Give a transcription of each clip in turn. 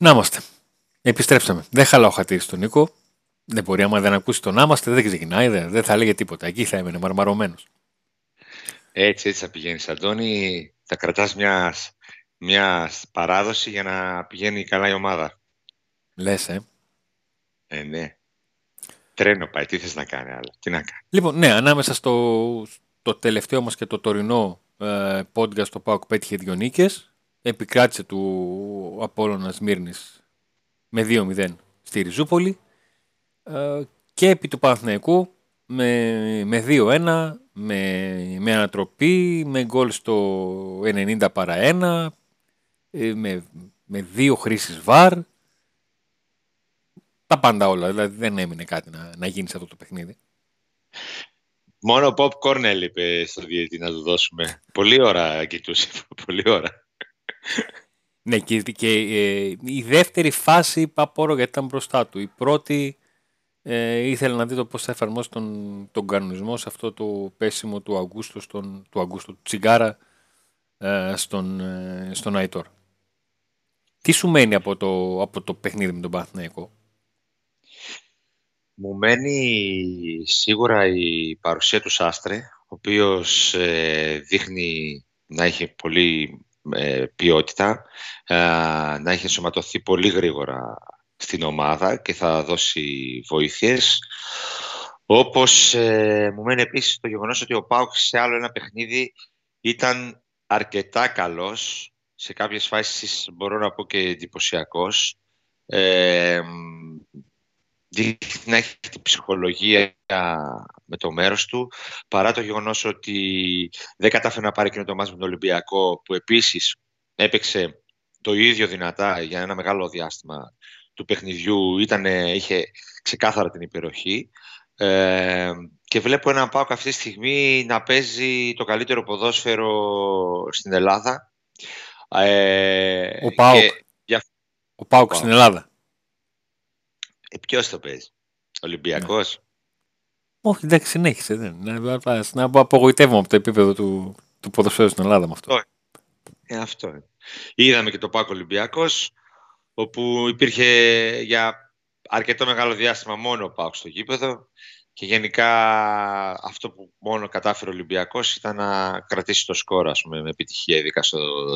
Να είμαστε. Επιστρέψαμε. Δεν χαλάω χατήρι στον Νίκο. Δεν μπορεί, άμα δεν ακούσει τον «Άμαστε», δεν ξεκινάει, δεν θα λέγε τίποτα. Εκεί θα έμενε μαρμαρωμένος. Έτσι θα πηγαίνεις, Αντώνη. Θα κρατάς μια παράδοση για να πηγαίνει καλά η ομάδα. Λες, ναι. Τρένο πάει. Τι θες να κάνει άλλο. Τι να κάνει. Λοιπόν, ναι, ανάμεσα στο τελευταίο μας και το τωρινό podcast, το ΠΑΟΚ πέτυχε 2 νίκες. Επικράτησε του Απόλλωνα Σμύρνης με 2-0 στη Ριζούπολη. Και επί του Παναθηναϊκού με 2-1, με ανατροπή, με γκολ στο 90+1, με 2 χρήσεις VAR. Τα πάντα όλα, δηλαδή δεν έμεινε κάτι να γίνει σε αυτό το παιχνίδι. Μόνο popcorn έλειπε στο διαιτητή να του δώσουμε. Πολύ ώρα κοιτούσε, πολύ ώρα. Ναι, και η δεύτερη φάση είπα πόρο γιατί ήταν μπροστά του. Η πρώτη ήθελε να δει το πώς θα εφαρμόσει τον κανονισμό σε αυτό το πέσιμο του Αγκούστου, του Τσιγκάρα στον Αϊτόρ. Τι σου μένει από το παιχνίδι με τον Παναθηναϊκό? Μου μένει σίγουρα η παρουσία του Σάστρε, ο οποίος δείχνει να έχει πολύ ποιότητα, να έχει ενσωματωθεί πολύ γρήγορα στην ομάδα και θα δώσει βοήθειες. Όπως μου μένει επίσης το γεγονός ότι ο ΠΑΟΚ σε άλλο ένα παιχνίδι ήταν αρκετά καλός, σε κάποιες φάσεις μπορώ να πω και εντυπωσιακός. Δείχνει να έχει την ψυχολογία με το μέρος του, παρά το γεγονός ότι δεν κατάφερε να πάρει εκείνο το μάτς με τον Ολυμπιακό, που επίσης έπαιξε το ίδιο δυνατά για ένα μεγάλο διάστημα του παιχνιδιού, είχε ξεκάθαρα την υπεροχή. Και βλέπω έναν ΠΑΟΚ αυτή τη στιγμή να παίζει το καλύτερο ποδόσφαιρο στην Ελλάδα. Ο ΠΑΟΚ στην Ελλάδα. Ποιος το παίζει, Ολυμπιακός? Ναι. Όχι, εντάξει, συνέχισε. Να απογοητεύομαι από το επίπεδο του ποδοσφαίρου στην Ελλάδα με αυτό. Αυτό είναι. Είδαμε και το ΠΑΟΚ Ολυμπιακός, όπου υπήρχε για αρκετό μεγάλο διάστημα μόνο ο ΠΑΟΚ στο γήπεδο και γενικά αυτό που μόνο κατάφερε ο Ολυμπιακός ήταν να κρατήσει το σκορ, ας πούμε, με επιτυχία, ειδικά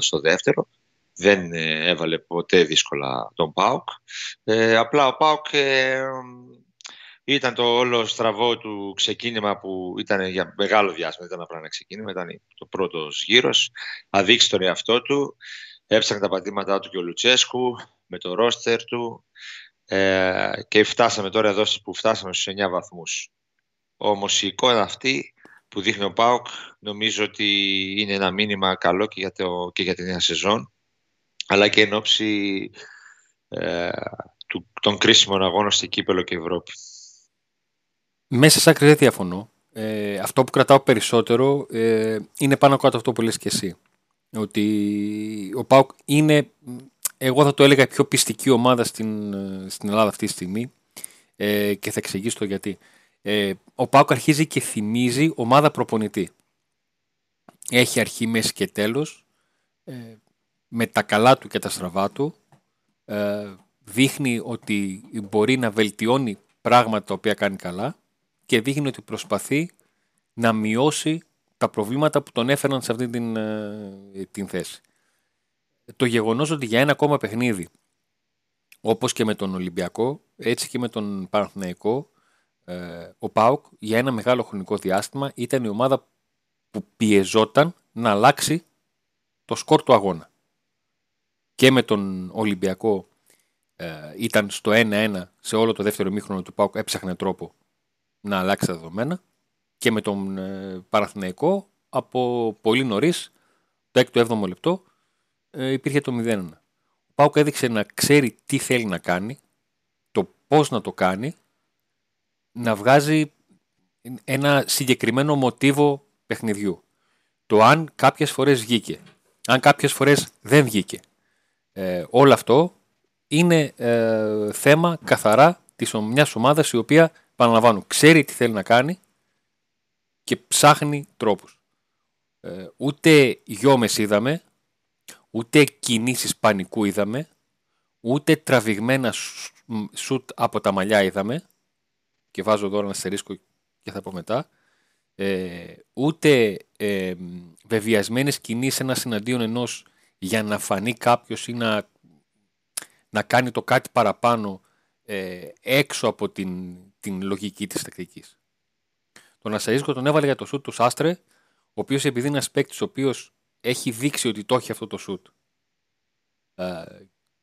στο δεύτερο. Δεν έβαλε ποτέ δύσκολα τον ΠΑΟΚ. Απλά ο ΠΑΟΚ ήταν το όλο στραβό του ξεκίνημα που ήταν για μεγάλο διάστημα. Δεν ήταν απλά ένα ξεκίνημα, ήταν το πρώτος γύρος. Αδείξει τον εαυτό του, έψαχνε τα πατήματά του και ο Λουτσέσκου με το ρόστερ του και φτάσαμε τώρα εδώ που φτάσαμε στους 9 βαθμούς. Όμως η εικόνα αυτή που δείχνει ο ΠΑΟΚ νομίζω ότι είναι ένα μήνυμα καλό και για την νέα σεζόν, αλλά και εν ώψη των κρίσιμων αγώνων στην Κύπελλο και Ευρώπη. Μέσα σ' άκρη δεν διαφωνώ. Αυτό που κρατάω περισσότερο είναι πάνω κάτω αυτό που λες και εσύ. Ότι ο ΠΑΟΚ είναι, εγώ θα το έλεγα, η πιο πιστική ομάδα στην Ελλάδα αυτή τη στιγμή και θα εξηγήσω το γιατί. Ο ΠΑΟΚ αρχίζει και θυμίζει ομάδα προπονητή. Έχει αρχή, μέση και τέλος. Με τα καλά του και τα στραβά του, δείχνει ότι μπορεί να βελτιώνει πράγματα τα οποία κάνει καλά και δείχνει ότι προσπαθεί να μειώσει τα προβλήματα που τον έφεραν σε αυτή την θέση. Το γεγονός ότι για ένα ακόμα παιχνίδι, όπως και με τον Ολυμπιακό, έτσι και με τον Παναθηναϊκό, ο ΠΑΟΚ για ένα μεγάλο χρονικό διάστημα ήταν η ομάδα που πιεζόταν να αλλάξει το σκορ του αγώνα. Και με τον Ολυμπιακό ήταν στο 1-1 σε όλο το δεύτερο ημίχρονο του ΠΑΟΚ, έψαχνε τρόπο να αλλάξει τα δεδομένα. Και με τον Παναθηναϊκό από πολύ νωρίς, το 6ο-7ο λεπτό, υπήρχε το 0-1. Ο ΠΑΟΚ έδειξε να ξέρει τι θέλει να κάνει, το πώς να το κάνει, να βγάζει ένα συγκεκριμένο μοτίβο παιχνιδιού. Το αν κάποιες φορές βγήκε, αν κάποιες φορές δεν βγήκε. Όλο αυτό είναι θέμα καθαρά της μιας ομάδας η οποία, παραλαμβάνω, ξέρει τι θέλει να κάνει και ψάχνει τρόπους. Ούτε γιόμες είδαμε, ούτε κινήσεις πανικού είδαμε, Ούτε τραβηγμένα σουτ από τα μαλλιά είδαμε. Και βάζω εδώ ένα αστερίσκο και θα πω μετά. Ούτε βεβιασμένες κινήσεις ένας εναντίον ενός για να φανεί κάποιος ή να κάνει το κάτι παραπάνω έξω από την λογική της τακτικής. Τον αστερίσκο τον έβαλε για το σουτ του Σάστρε, ο οποίος, επειδή είναι ένας παίκτης ο οποίος έχει δείξει ότι το έχει αυτό το σουτ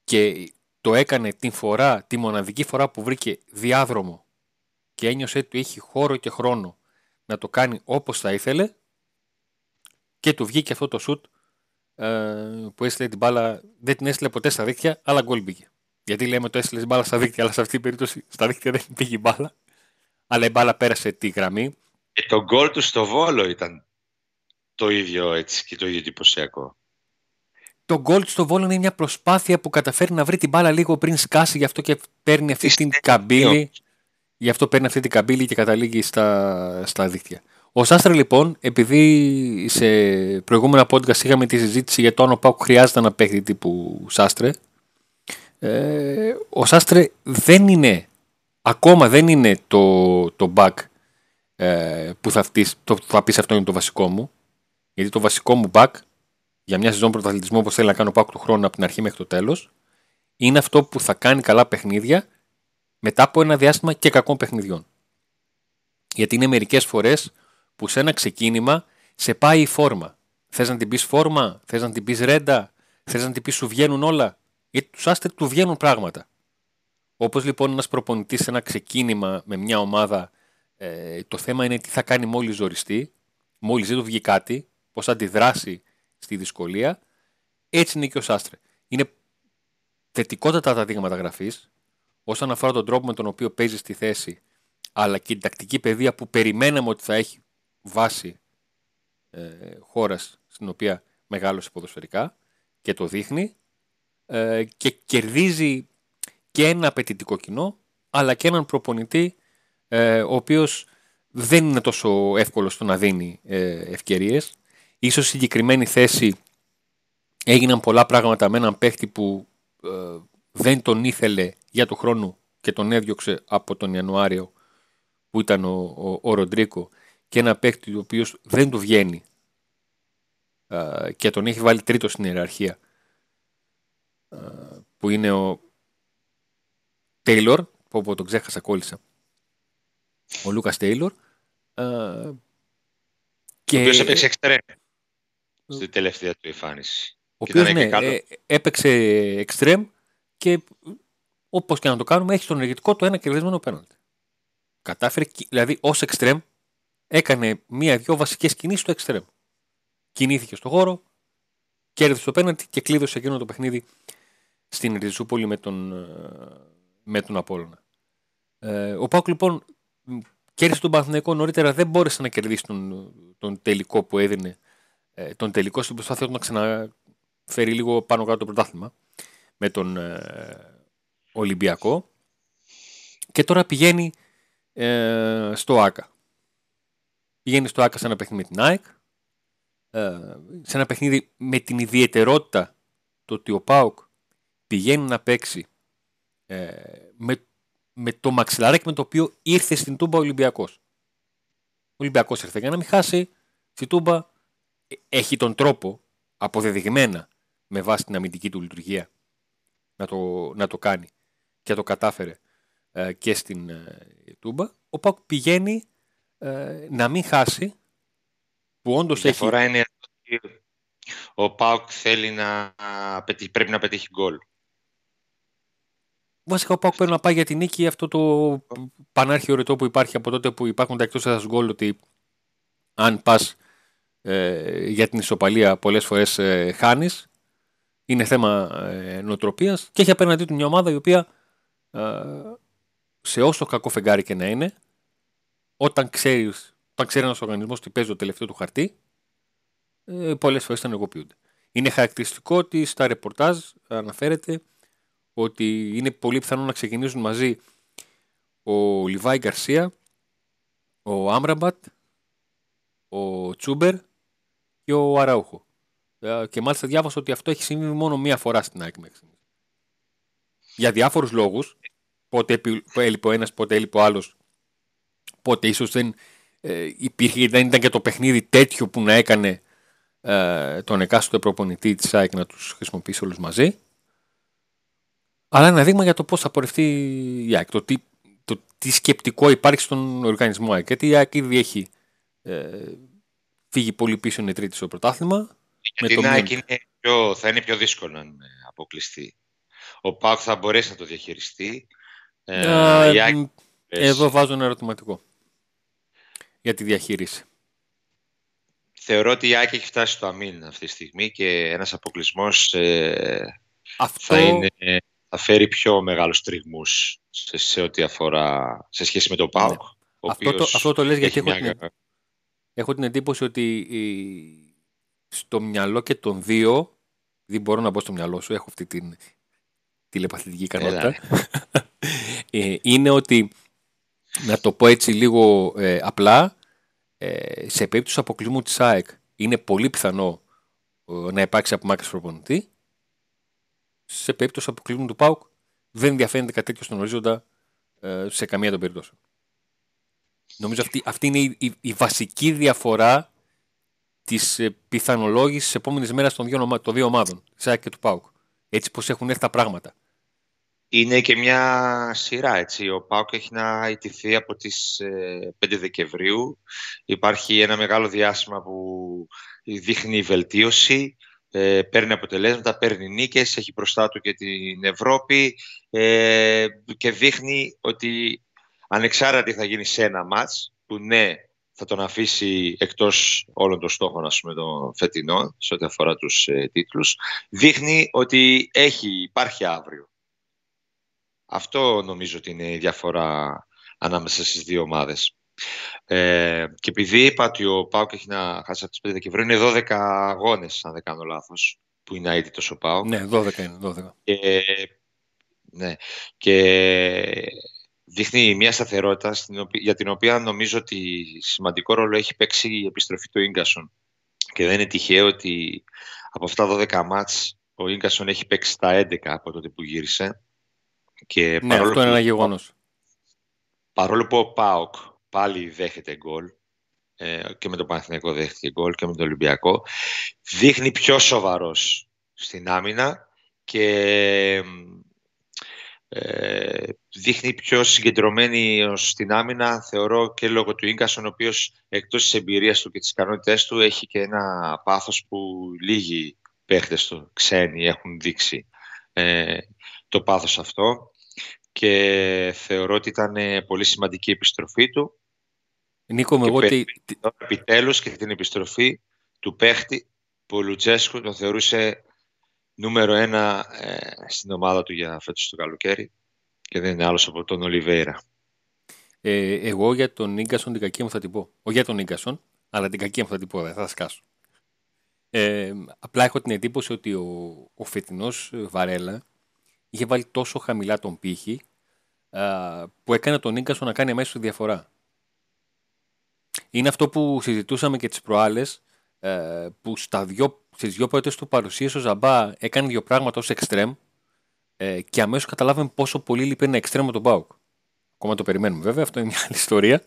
και το έκανε τη μοναδική φορά που βρήκε διάδρομο και ένιωσε ότι έχει χώρο και χρόνο να το κάνει όπως θα ήθελε, και του βγήκε αυτό το σουτ που έστειλε την μπάλα, δεν την έστειλε ποτέ στα δίκτυα, αλλά γκολ μπήκε. Γιατί λέμε το έστειλε μπάλα στα δίκτυα, αλλά σε αυτή την περίπτωση στα δίκτυα δεν πήγε μπάλα, αλλά η μπάλα πέρασε τη γραμμή. Και το γκολ του στο Βόλο ήταν το ίδιο έτσι και το ίδιο εντυπωσιακό. Το γκολ του στο Βόλο είναι μια προσπάθεια που καταφέρει να βρει την μπάλα λίγο πριν σκάσει, γι' αυτό και παίρνει αυτή την καμπύλη. Γι' αυτό παίρνει αυτή την καμπύλη και καταλήγει στα δίκτυα. Ο Σάστρε, λοιπόν, επειδή σε προηγούμενα podcast είχαμε τη συζήτηση για το αν ο ΠΑΟΚ χρειάζεται να παίχτη τύπου Σάστρε, ο Σάστρε ακόμα δεν είναι το back που θα πεις αυτό είναι το βασικό μου. Γιατί το βασικό μου back για μια σεζόν πρωταθλητισμού, όπως θέλει να κάνω ο ΠΑΟΚ του χρόνου από την αρχή μέχρι το τέλος, είναι αυτό που θα κάνει καλά παιχνίδια μετά από ένα διάστημα και κακών παιχνιδιών. Γιατί είναι μερικές φορές που σε ένα ξεκίνημα σε πάει η φόρμα. Θες να την πεις φόρμα, θες να την πεις ρέντα, θες να την πεις σου βγαίνουν όλα. Γιατί του Σάστρε του βγαίνουν πράγματα. Όπως λοιπόν ένας προπονητής σε ένα ξεκίνημα με μια ομάδα, το θέμα είναι τι θα κάνει μόλις ζοριστεί, μόλις δεν του βγει κάτι, πώς θα αντιδράσει στη δυσκολία. Έτσι είναι και ο Σάστρε. Είναι θετικότατα τα δείγματα γραφής όσον αφορά τον τρόπο με τον οποίο παίζει στη θέση, αλλά και την τακτική παιδεία που περιμέναμε ότι θα έχει βάση χώρας στην οποία μεγάλωσε ποδοσφαιρικά, και το δείχνει και κερδίζει και ένα απαιτητικό κοινό, αλλά και έναν προπονητή ο οποίος δεν είναι τόσο εύκολος στο να δίνει ευκαιρίες. Ίσως στη συγκεκριμένη θέση έγιναν πολλά πράγματα με έναν παίχτη που δεν τον ήθελε για του χρόνου και τον έδιωξε από τον Ιανουάριο, που ήταν ο Ροντρίκο, και ένα παίκτη ο οποίος δεν του βγαίνει και τον έχει βάλει τρίτο στην ιεραρχία, που είναι ο Τέιλορ, που τον ξέχασα, κόλλησα, ο Λούκας Τέιλορ, ο οποίος έπαιξε εξτρέμ στην τελευταία του εμφάνιση, ο οποίος έπαιξε εξτρέμ και όπως και να το κάνουμε έχει στον ενεργητικό το ένα κερδισμένο πέναλτι. Κατάφερε, δηλαδή ως εξτρέμ έκανε μία-δυο βασικές κινήσεις στο εξτρέμ. Κινήθηκε στο χώρο, κέρδισε το πέναλτι και κλείδωσε εκείνο το παιχνίδι στην Ριζούπολη με τον Απόλλωνα. Ο ΠΑΟΚ λοιπόν κέρδισε τον Παναθηναϊκό νωρίτερα, δεν μπόρεσε να κερδίσει τον τελικό που έδινε, τον τελικό στην προσπάθεια του να ξαναφέρει λίγο πάνω κάτω το πρωτάθλημα με τον Ολυμπιακό, και τώρα πηγαίνει στο ΆΚΑ. Πηγαίνει στο ΆΚΑ σε ένα παιχνίδι με την ΑΕΚ, σε ένα παιχνίδι με την ιδιαιτερότητα το ότι ο ΠΑΟΚ πηγαίνει να παίξει με το μαξιλαράκι με το οποίο ήρθε στην Τούμπα ο Ολυμπιακός. Ο Ολυμπιακός ήρθε για να μην χάσει στη Τούμπα, έχει τον τρόπο αποδεδειγμένα με βάση την αμυντική του λειτουργία να το κάνει, και το κατάφερε και στην Τούμπα. Ο ΠΑΟΚ πηγαίνει να μην χάσει, που όντως έχει... Η διαφορά είναι ότι ο ΠΑΟΚ πρέπει να πετύχει γκολ. Βασικά ο ΠΑΟΚ πρέπει να πάει για την νίκη, αυτό το πανάρχαιο ρητό που υπάρχει από τότε που υπάρχουν τα εκτός έδρας γκολ, ότι αν πας για την ισοπαλία πολλές φορές χάνεις. Είναι θέμα νοοτροπίας, και έχει απέναντί του μια ομάδα η οποία, σε όσο κακό φεγγάρι και να είναι, όταν ξέρει ένας οργανισμός τι παίζει το τελευταίο του χαρτί, πολλές φορές τα ενεργοποιούνται. Είναι χαρακτηριστικό ότι στα ρεπορτάζ αναφέρεται ότι είναι πολύ πιθανό να ξεκινήσουν μαζί ο Λιβάη Γκαρσία, ο Άμραμπατ, ο Τσούμπερ και ο Αραούχο. Και μάλιστα διάβασα ότι αυτό έχει συμβεί μόνο μία φορά στην ΑΕΚ. για διάφορους λόγους. Πότε έλειπε ο ένας, πότε έλειπε ο άλλος. Πότε ίσως δεν υπήρχε, δεν ήταν και το παιχνίδι τέτοιο που να έκανε τον εκάστοτε προπονητή της ΑΕΚ να τους χρησιμοποιήσει όλους μαζί. Αλλά ένα δείγμα για το πώς θα πορευτεί η ΑΕΚ. Το τι σκεπτικό υπάρχει στον οργανισμό ΑΕΚ. Γιατί η ΑΕΚ ήδη έχει φύγει πολύ πίσω, είναι τρίτη στο πρωτάθλημα. Γιατί η ΑΕΚ θα είναι πιο δύσκολο να αποκλειστεί. Ο ΠΑΟΚ θα μπορέσει να το διαχειριστεί. Εδώ βάζω ένα ερωτηματικό για τη διαχείριση. Θεωρώ ότι η ΑΕΚ έχει φτάσει στο αμήν αυτή τη στιγμή και ένας αποκλεισμός θα φέρει πιο μεγάλους τριγμούς σε ό,τι αφορά σε σχέση με το ΠΑΟΚ. Ναι. Αυτό το λες γιατί έχω την εντύπωση ότι στο μυαλό και των δύο, δεν μπορώ να μπω στο μυαλό σου, έχω αυτή την τηλεπαθητική ικανότητα, είναι ότι, να το πω έτσι λίγο απλά, σε περίπτωση αποκλεισμού της ΑΕΚ είναι πολύ πιθανό να υπάρξει απομάκρυνση προπονητή. Σε περίπτωση αποκλεισμού του ΠΑΟΚ δεν διαφαίνεται κάτι τέτοιο στον ορίζοντα σε καμία των περιπτώσεων. Νομίζω αυτή είναι η βασική διαφορά της πιθανολόγησης επόμενης μέρας των δύο ομάδων, της ΑΕΚ και του ΠΑΟΚ. Έτσι πως έχουν έρθει τα πράγματα. Είναι και μια σειρά, έτσι. Ο ΠΑΟΚ έχει να ιτηθεί από τις 5 Δεκεμβρίου. Υπάρχει ένα μεγάλο διάστημα που δείχνει βελτίωση. Παίρνει αποτελέσματα, παίρνει νίκες, έχει μπροστά του και την Ευρώπη και δείχνει ότι ανεξάρτητα θα γίνει σε ένα μάτς που ναι, θα τον αφήσει εκτός όλων των στόχων, ας πούμε, των φετινών σε ό,τι αφορά τους τίτλους, δείχνει ότι υπάρχει αύριο. Αυτό νομίζω ότι είναι η διαφορά ανάμεσα στις δύο ομάδες. Και επειδή είπα ότι ο ΠΑΟΚ έχει να χάσει από τις 5 Δεκεμβρίου, είναι 12 αγώνες, αν δεν κάνω λάθος, που είναι αίτητος ο ΠΑΟΚ. Ναι, 12 είναι. 12. Ναι. Και δείχνει μια σταθερότητα για την οποία νομίζω ότι σημαντικό ρόλο έχει παίξει η επιστροφή του Ίνγκασον. Και δεν είναι τυχαίο ότι από αυτά 12 μάτς ο Ίνγκασον έχει παίξει τα 11 από τότε που γύρισε. Και ναι, αυτό είναι ένα γεγονός. Παρόλο που ο ΠΑΟΚ πάλι δέχεται γκολ, και με τον Παναθηναϊκό δέχεται γκολ και με τον Ολυμπιακό, δείχνει πιο σοβαρός στην άμυνα και δείχνει πιο συγκεντρωμένη στην άμυνα, θεωρώ, και λόγω του Ίνγκασον, ο οποίος εκτός της εμπειρίας του και της ικανότητές του έχει και ένα πάθος που λίγοι παίχτες του ξένοι έχουν δείξει το πάθος αυτό. Και θεωρώ ότι ήταν πολύ σημαντική η επιστροφή του. Νίκο, και επιτέλους και την επιστροφή του παίχτη που ο Λουτσέσκου τον θεωρούσε νούμερο 1 στην ομάδα του για φέτος το καλοκαίρι, και δεν είναι άλλος από τον Ολιβέιρα. Εγώ για τον Ίγκασον την κακία μου θα την πω. Όχι για τον Ίγκασον, αλλά την κακία μου θα την πω, δεν θα σκάσω. Απλά έχω την εντύπωση ότι ο φετινός Βαρέλα είχε βάλει τόσο χαμηλά τον πύχη που έκανε τον Ίγκασον να κάνει αμέσως διαφορά. Είναι αυτό που συζητούσαμε και τις προάλλες, που στις δυο πρώτες του παρουσίες ο Ζαμπά έκανε δύο πράγματα ως εξτρέμ και αμέσως καταλάβαμε πόσο πολύ λείπει ένα εξτρέμ από τον ΠΑΟΚ. Ακόμα το περιμένουμε βέβαια, αυτό είναι μια άλλη ιστορία.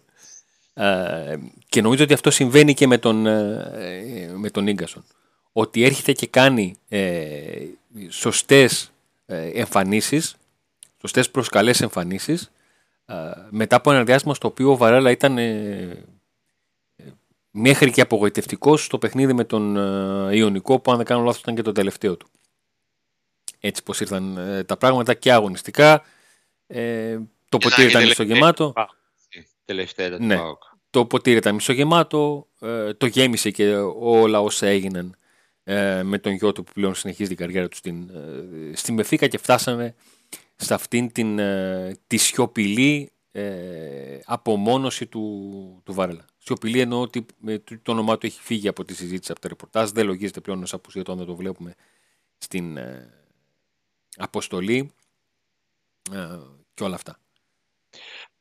Και νομίζω ότι αυτό συμβαίνει και με τον Ίγκασον. Ότι έρχεται και κάνει σωστές εμφανίσεις, σωστές προσκαλές εμφανίσεις, μετά από ένα διάστημα στο οποίο ο Βαρέλα ήταν μέχρι και απογοητευτικός στο παιχνίδι με τον Ιωνικό, που αν δεν κάνω λάθος ήταν και το τελευταίο του. Έτσι πως ήρθαν τα πράγματα και αγωνιστικά, το ποτήρι ήταν μισογεμάτο. Ναι, το ποτήρι ήταν μισογεμάτο, το γέμισε και όλα όσα έγιναν με τον γιο του που πλέον συνεχίζει την καριέρα του στην Μεθήκα, και φτάσαμε σε αυτήν τη σιωπηλή απομόνωση του Βαρέλα. Σιωπηλή εννοώ ότι το όνομά του έχει φύγει από τη συζήτηση, από τα ρεπορτάζ, δεν λογίζεται πλέον ως απουσία όταν το βλέπουμε στην αποστολή και όλα αυτά.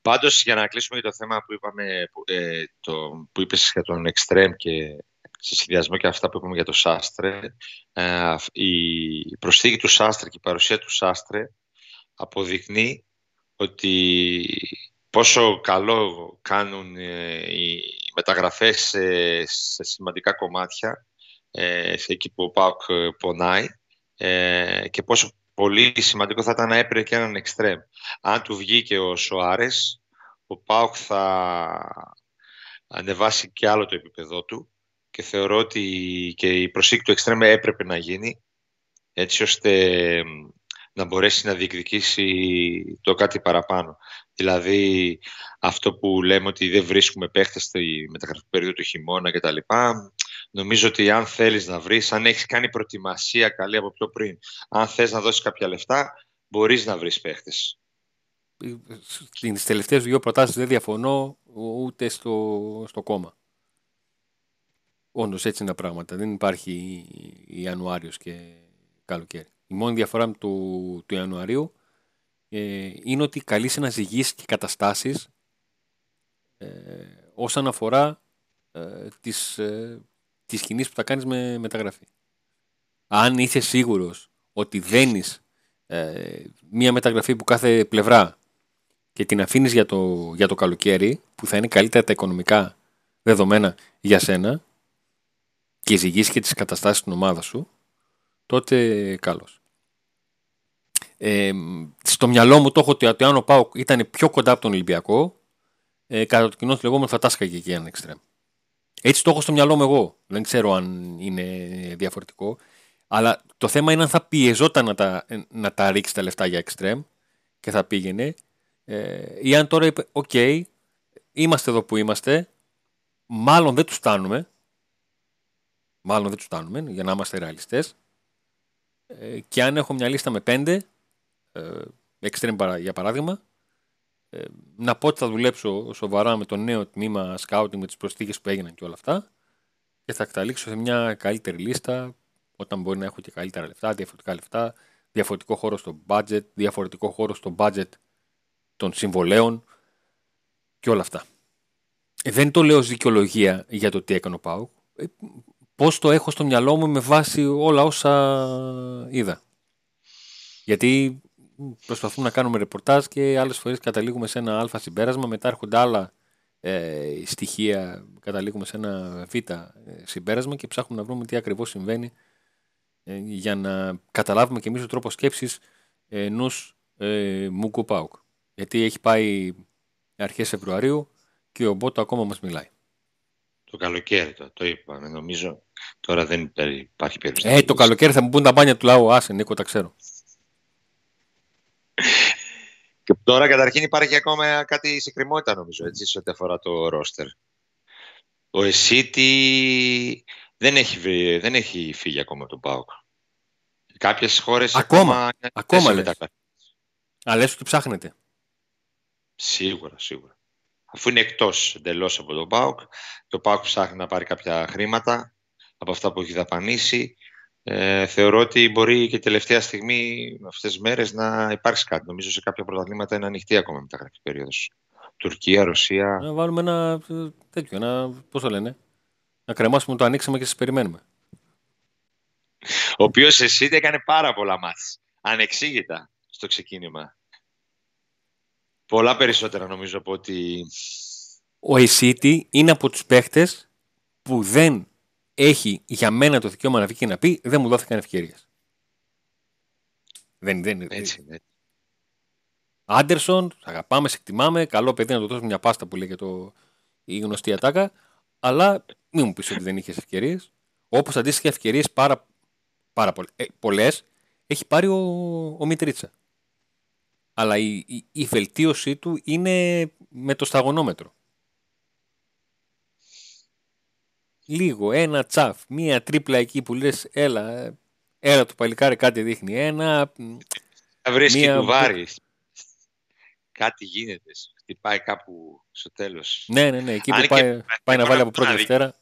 Πάντως, για να κλείσουμε για το θέμα που είπαμε, που είπες για τον Extreme και σε σχεδιασμό και αυτά που είπαμε για το Σάστρε, η προσθήκη του Σάστρε και η παρουσία του Σάστρε αποδεικνύει ότι πόσο καλό κάνουν οι μεταγραφές σε σημαντικά κομμάτια, σε εκεί που ο ΠΑΟΚ πονάει, και πόσο πολύ σημαντικό θα ήταν να έπαιρνε και έναν εξτρέμ. Αν του βγήκε ο Σοάρες, ο ΠΑΟΚ θα ανεβάσει και άλλο το επίπεδό του και θεωρώ ότι και η προσήκη του εξτρέμ έπρεπε να γίνει, έτσι ώστε να μπορέσει να διεκδικήσει το κάτι παραπάνω. Δηλαδή αυτό που λέμε ότι δεν βρίσκουμε παίχτες στη μεταγραφική περίοδο του χειμώνα κτλ. Νομίζω ότι αν θέλεις να βρεις, αν έχεις κάνει προετοιμασία καλή από πιο πριν, αν θες να δώσεις κάποια λεφτά, μπορείς να βρεις παίχτες. Στις τελευταίες δύο προτάσεις δεν διαφωνώ ούτε στο κόμμα. Όντως έτσι είναι πράγματα. Δεν υπάρχει Ιανουάριος και καλοκαίρι. Η μόνη διαφορά του Ιανουαρίου είναι ότι καλείς να ζυγίσεις και καταστάσεις όσον αφορά τις κινήσεις που θα κάνεις με μεταγραφή. Αν είσαι σίγουρος ότι δένεις μία μεταγραφή που κάθε πλευρά και την αφήνεις για το καλοκαίρι, που θα είναι καλύτερα τα οικονομικά δεδομένα για σένα και ζυγίσεις και τις καταστάσεις στην ομάδα σου, τότε καλώς. Στο μυαλό μου το έχω ότι αν ο ΠΑΟΚ ήταν πιο κοντά από τον Ολυμπιακό, κατά το κοινό λεγόμενο θα τάσκαγε και έναν εξτρέμ. Έτσι το έχω στο μυαλό μου εγώ. Δεν ξέρω αν είναι διαφορετικό. Αλλά το θέμα είναι αν θα πιεζόταν να τα ρίξει τα λεφτά για εξτρέμ και θα πήγαινε, ή αν τώρα είπε: OK, είμαστε εδώ που είμαστε. Μάλλον δεν τους φτάνουμε. Μάλλον δεν τους φτάνουμε, για να είμαστε ρεαλιστές. Και αν έχω μια λίστα με 5 εξτρέμ, για παράδειγμα, να πω ότι θα δουλέψω σοβαρά με το νέο τμήμα scouting, με τις προσθήκες που έγιναν και όλα αυτά, και θα καταλήξω σε μια καλύτερη λίστα όταν μπορεί να έχω και καλύτερα λεφτά, διαφορετικά λεφτά, διαφορετικό χώρο στο budget, διαφορετικό χώρο στο budget των συμβολέων και όλα αυτά. Δεν το λέω ως δικαιολογία για το τι έκανε ο ΠΑΟΚ. Πώς το έχω στο μυαλό μου με βάση όλα όσα είδα. Γιατί προσπαθούμε να κάνουμε ρεπορτάζ και άλλες φορές καταλήγουμε σε ένα α συμπέρασμα, μετά έρχονται άλλα στοιχεία, καταλήγουμε σε ένα β συμπέρασμα και ψάχνουμε να βρούμε τι ακριβώς συμβαίνει για να καταλάβουμε και εμείς τον τρόπο σκέψης ενός Μουκου ΠΑΟΚ. Γιατί έχει πάει αρχές Φεβρουαρίου και ο Μπότο ακόμα μας μιλάει. Το καλοκαίρι το είπαμε, νομίζω τώρα δεν υπάρχει περίπτωση. Το καλοκαίρι θα μου πούν τα μπάνια του λαού, άσε Νίκο, τα ξέρω. Και τώρα καταρχήν υπάρχει ακόμα κάτι συγκριμότητα, νομίζω, έτσι, σε ό,τι αφορά το ρόστερ. Ο Εσίτη δεν έχει φύγει ακόμα τον ΠΑΟΚ. Κάποιες χώρες ακόμα λες. Α, λες ότι ψάχνετε. Σίγουρα. Αφού είναι εκτός εντελώς από τον ΠΑΟΚ, το ΠΑΟΚ ψάχνει να πάρει κάποια χρήματα από αυτά που έχει δαπανίσει. Θεωρώ ότι μπορεί και τελευταία στιγμή, αυτές τις μέρες, να υπάρξει κάτι. Νομίζω σε κάποια πρωταθλήματα είναι ανοιχτή ακόμα η μεταγραφική περίοδος. Τουρκία, Ρωσία. Να βάλουμε ένα τέτοιο, πώς το λένε, να κρεμάσουμε το ανοίξαμε και σας περιμένουμε. Ο οποίος εσύ έκανε πάρα πολλά μάτς, ανεξήγητα στο ξεκίνημα. Πολλά περισσότερα νομίζω από ότι... Ο Εσίτη είναι από τους παίχτες που δεν έχει για μένα το δικαίωμα να βγει και να πει δεν μου δόθηκαν ευκαιρίες. Δεν είναι. Άντερσον, αγαπάμε, σε εκτιμάμε, καλό παιδί να του δώσουμε μια πάστα που λέει και η γνωστή ατάκα, αλλά μην μου πεις ότι δεν είχες ευκαιρίες. Όπως αντίστοιχα ευκαιρίες πάρα πολλές έχει πάρει ο Μητρίτσα. Αλλά η βελτίωσή του είναι με το σταγονόμετρο. Λίγο, ένα τσαφ, μία τρίπλα εκεί που λες έλα το παλικάρι, κάτι δείχνει. Θα βρίσκει του βάρη. Κάτι γίνεται, χτυπάει κάπου στο τέλος. Ναι, εκεί που πάει να βάλει από πρώτη Δευτέρα.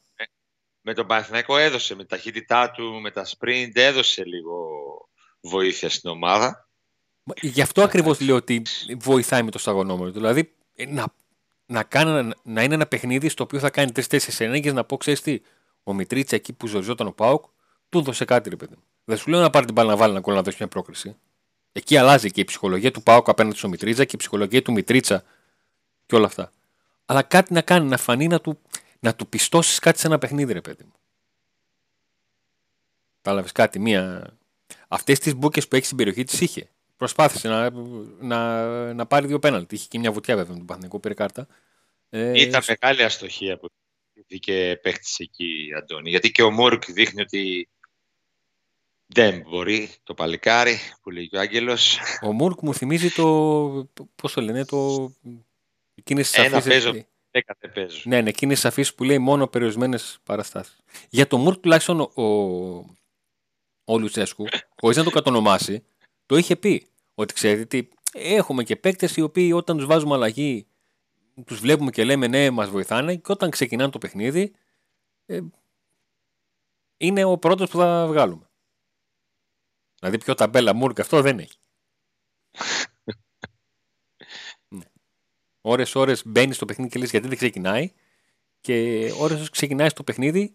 Με τον Παναθηναϊκό έδωσε, με ταχύτητά του, με τα sprint, έδωσε λίγο βοήθεια στην ομάδα. Γι' αυτό ακριβώς λέω ότι βοηθάει με το σταγονόμετρο. Δηλαδή να είναι ένα παιχνίδι στο οποίο θα κάνει 3-4 ενέργειες, να πω: ξέρεις τι, ο Μητρίτσα εκεί που ζοριζόταν ο ΠΑΟΚ, του έδωσε κάτι, ρε παιδί μου. Δεν σου λέω να πάρει την μπάλα να βάλει ένα κόλλο να δώσει μια πρόκριση. Εκεί αλλάζει και η ψυχολογία του ΠΑΟΚ απέναντι στο Μητρίτσα και η ψυχολογία του Μητρίτσα και όλα αυτά. Αλλά κάτι να κάνει, να φανεί, να του πιστώσεις κάτι σε ένα παιχνίδι, ρε παιδί μου. Κατάλαβες κάτι, μία. Αυτές τις μπουκές που έχει στην περιοχή τις είχε. Προσπάθησε να πάρει δύο πέναλτι. Είχε και μια βουτιά βέβαια με τον Παναθηναϊκό, πήρε κάρτα. Ήταν μεγάλη αστοχία που είχε παίχτης εκεί, Αντώνη. Γιατί και ο Μουρκ δείχνει ότι δεν μπορεί το παλικάρι που λέει και ο Άγγελος. Ο Μουρκ μου θυμίζει εκείνες τις αφήσεις. Ναι, εκείνες τις αφήσεις που λέει μόνο περιορισμένες παραστάσεις. Για το Μουρκ τουλάχιστον ο Λουτσέσκου, χωρίς να το κατονομάσει, το είχε πει. Ότι ξέρετε, έχουμε και παίκτες οι οποίοι όταν τους βάζουμε αλλαγή, τους βλέπουμε και λέμε ναι, μας βοηθάνε, και όταν ξεκινάνε το παιχνίδι, είναι ο πρώτος που θα βγάλουμε. Δηλαδή πιο ταμπέλα Μουρκ αυτό δεν έχει. Ναι. Ώρες μπαίνει στο παιχνίδι και λες γιατί δεν ξεκινάει, και ώρες ξεκινάει στο παιχνίδι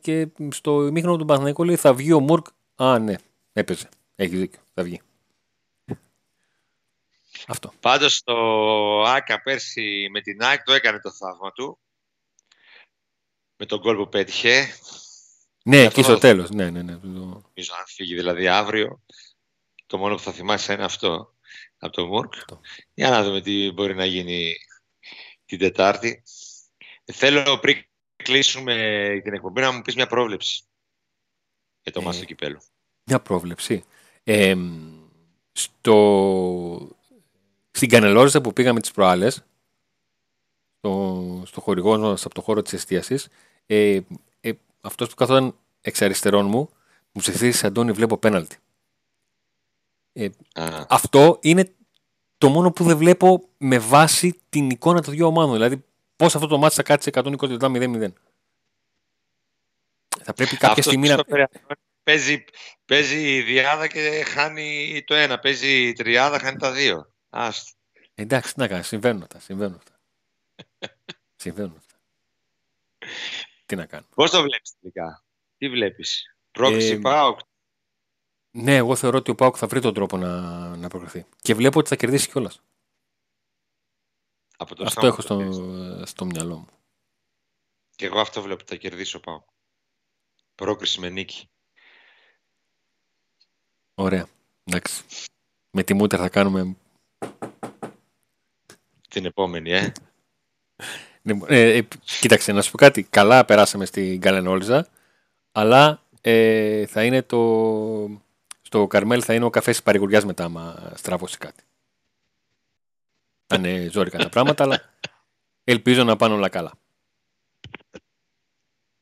και στο ημίχρονο του Παναθηναϊκού λέει θα βγει ο Μουρκ. Α, ναι, έπαιζε. Έχει δίκιο. Θα βγει. Αυτό. Πάντως το Άκα πέρσι με την ΑΕΚ το έκανε το θαύμα του. Με τον γκολ που πέτυχε. Ναι, και εκεί στο τέλος. Ναι, ναι, ναι. Νομίζω αν φύγει δηλαδή αύριο, το μόνο που θα θυμάσαι είναι αυτό από το Μουρκ. Για να δούμε τι μπορεί να γίνει την Τετάρτη. Θέλω πριν κλείσουμε την εκπομπή να μου πεις μια πρόβλεψη για το μάτς του κυπέλλου. Μια πρόβλεψη. Στην Γκαλενόλτζα που πήγαμε τις προάλλες, στο χορηγό μας από το χώρο της εστίασης, αυτός που καθόταν εξ αριστερών μου ψιθύρισε Αντώνη βλέπω πέναλτι. Αυτό είναι το μόνο που δεν βλέπω με βάση την εικόνα των δύο ομάδων. Δηλαδή πώς αυτό το μάτς θα κάτσει 120-0-0. Θα πρέπει κάποια στιγμή να... Παίζει η διάδα και χάνει το ένα. Παίζει η τριάδα, χάνει τα δύο. Άστο. Εντάξει, τι να κάνεις, συμβαίνουν αυτά. Τι να κάνω. Πώς το βλέπεις τελικά, τι βλέπεις, πρόκληση ΠΑΟΚ? Ναι, εγώ θεωρώ ότι ο ΠΑΟΚ θα βρει τον τρόπο να προκριθεί. Και βλέπω ότι θα κερδίσει κιόλας. Αυτό έχω στο μυαλό μου. Και εγώ αυτό βλέπω, θα κερδίσει ο ΠΑΟΚ. Πρόκληση με νίκη. Ωραία, εντάξει. Με τη Μούτερ θα κάνουμε την επόμενη, κοίταξε, να σου πω κάτι. Καλά περάσαμε στην Γκαλενόλτζα, αλλά θα είναι στο Καρμέλ θα είναι ο καφές της παρηγουριάς μετά, άμα στραβώσει κάτι. Θα είναι ζόρικα τα πράγματα, αλλά ελπίζω να πάνε όλα καλά.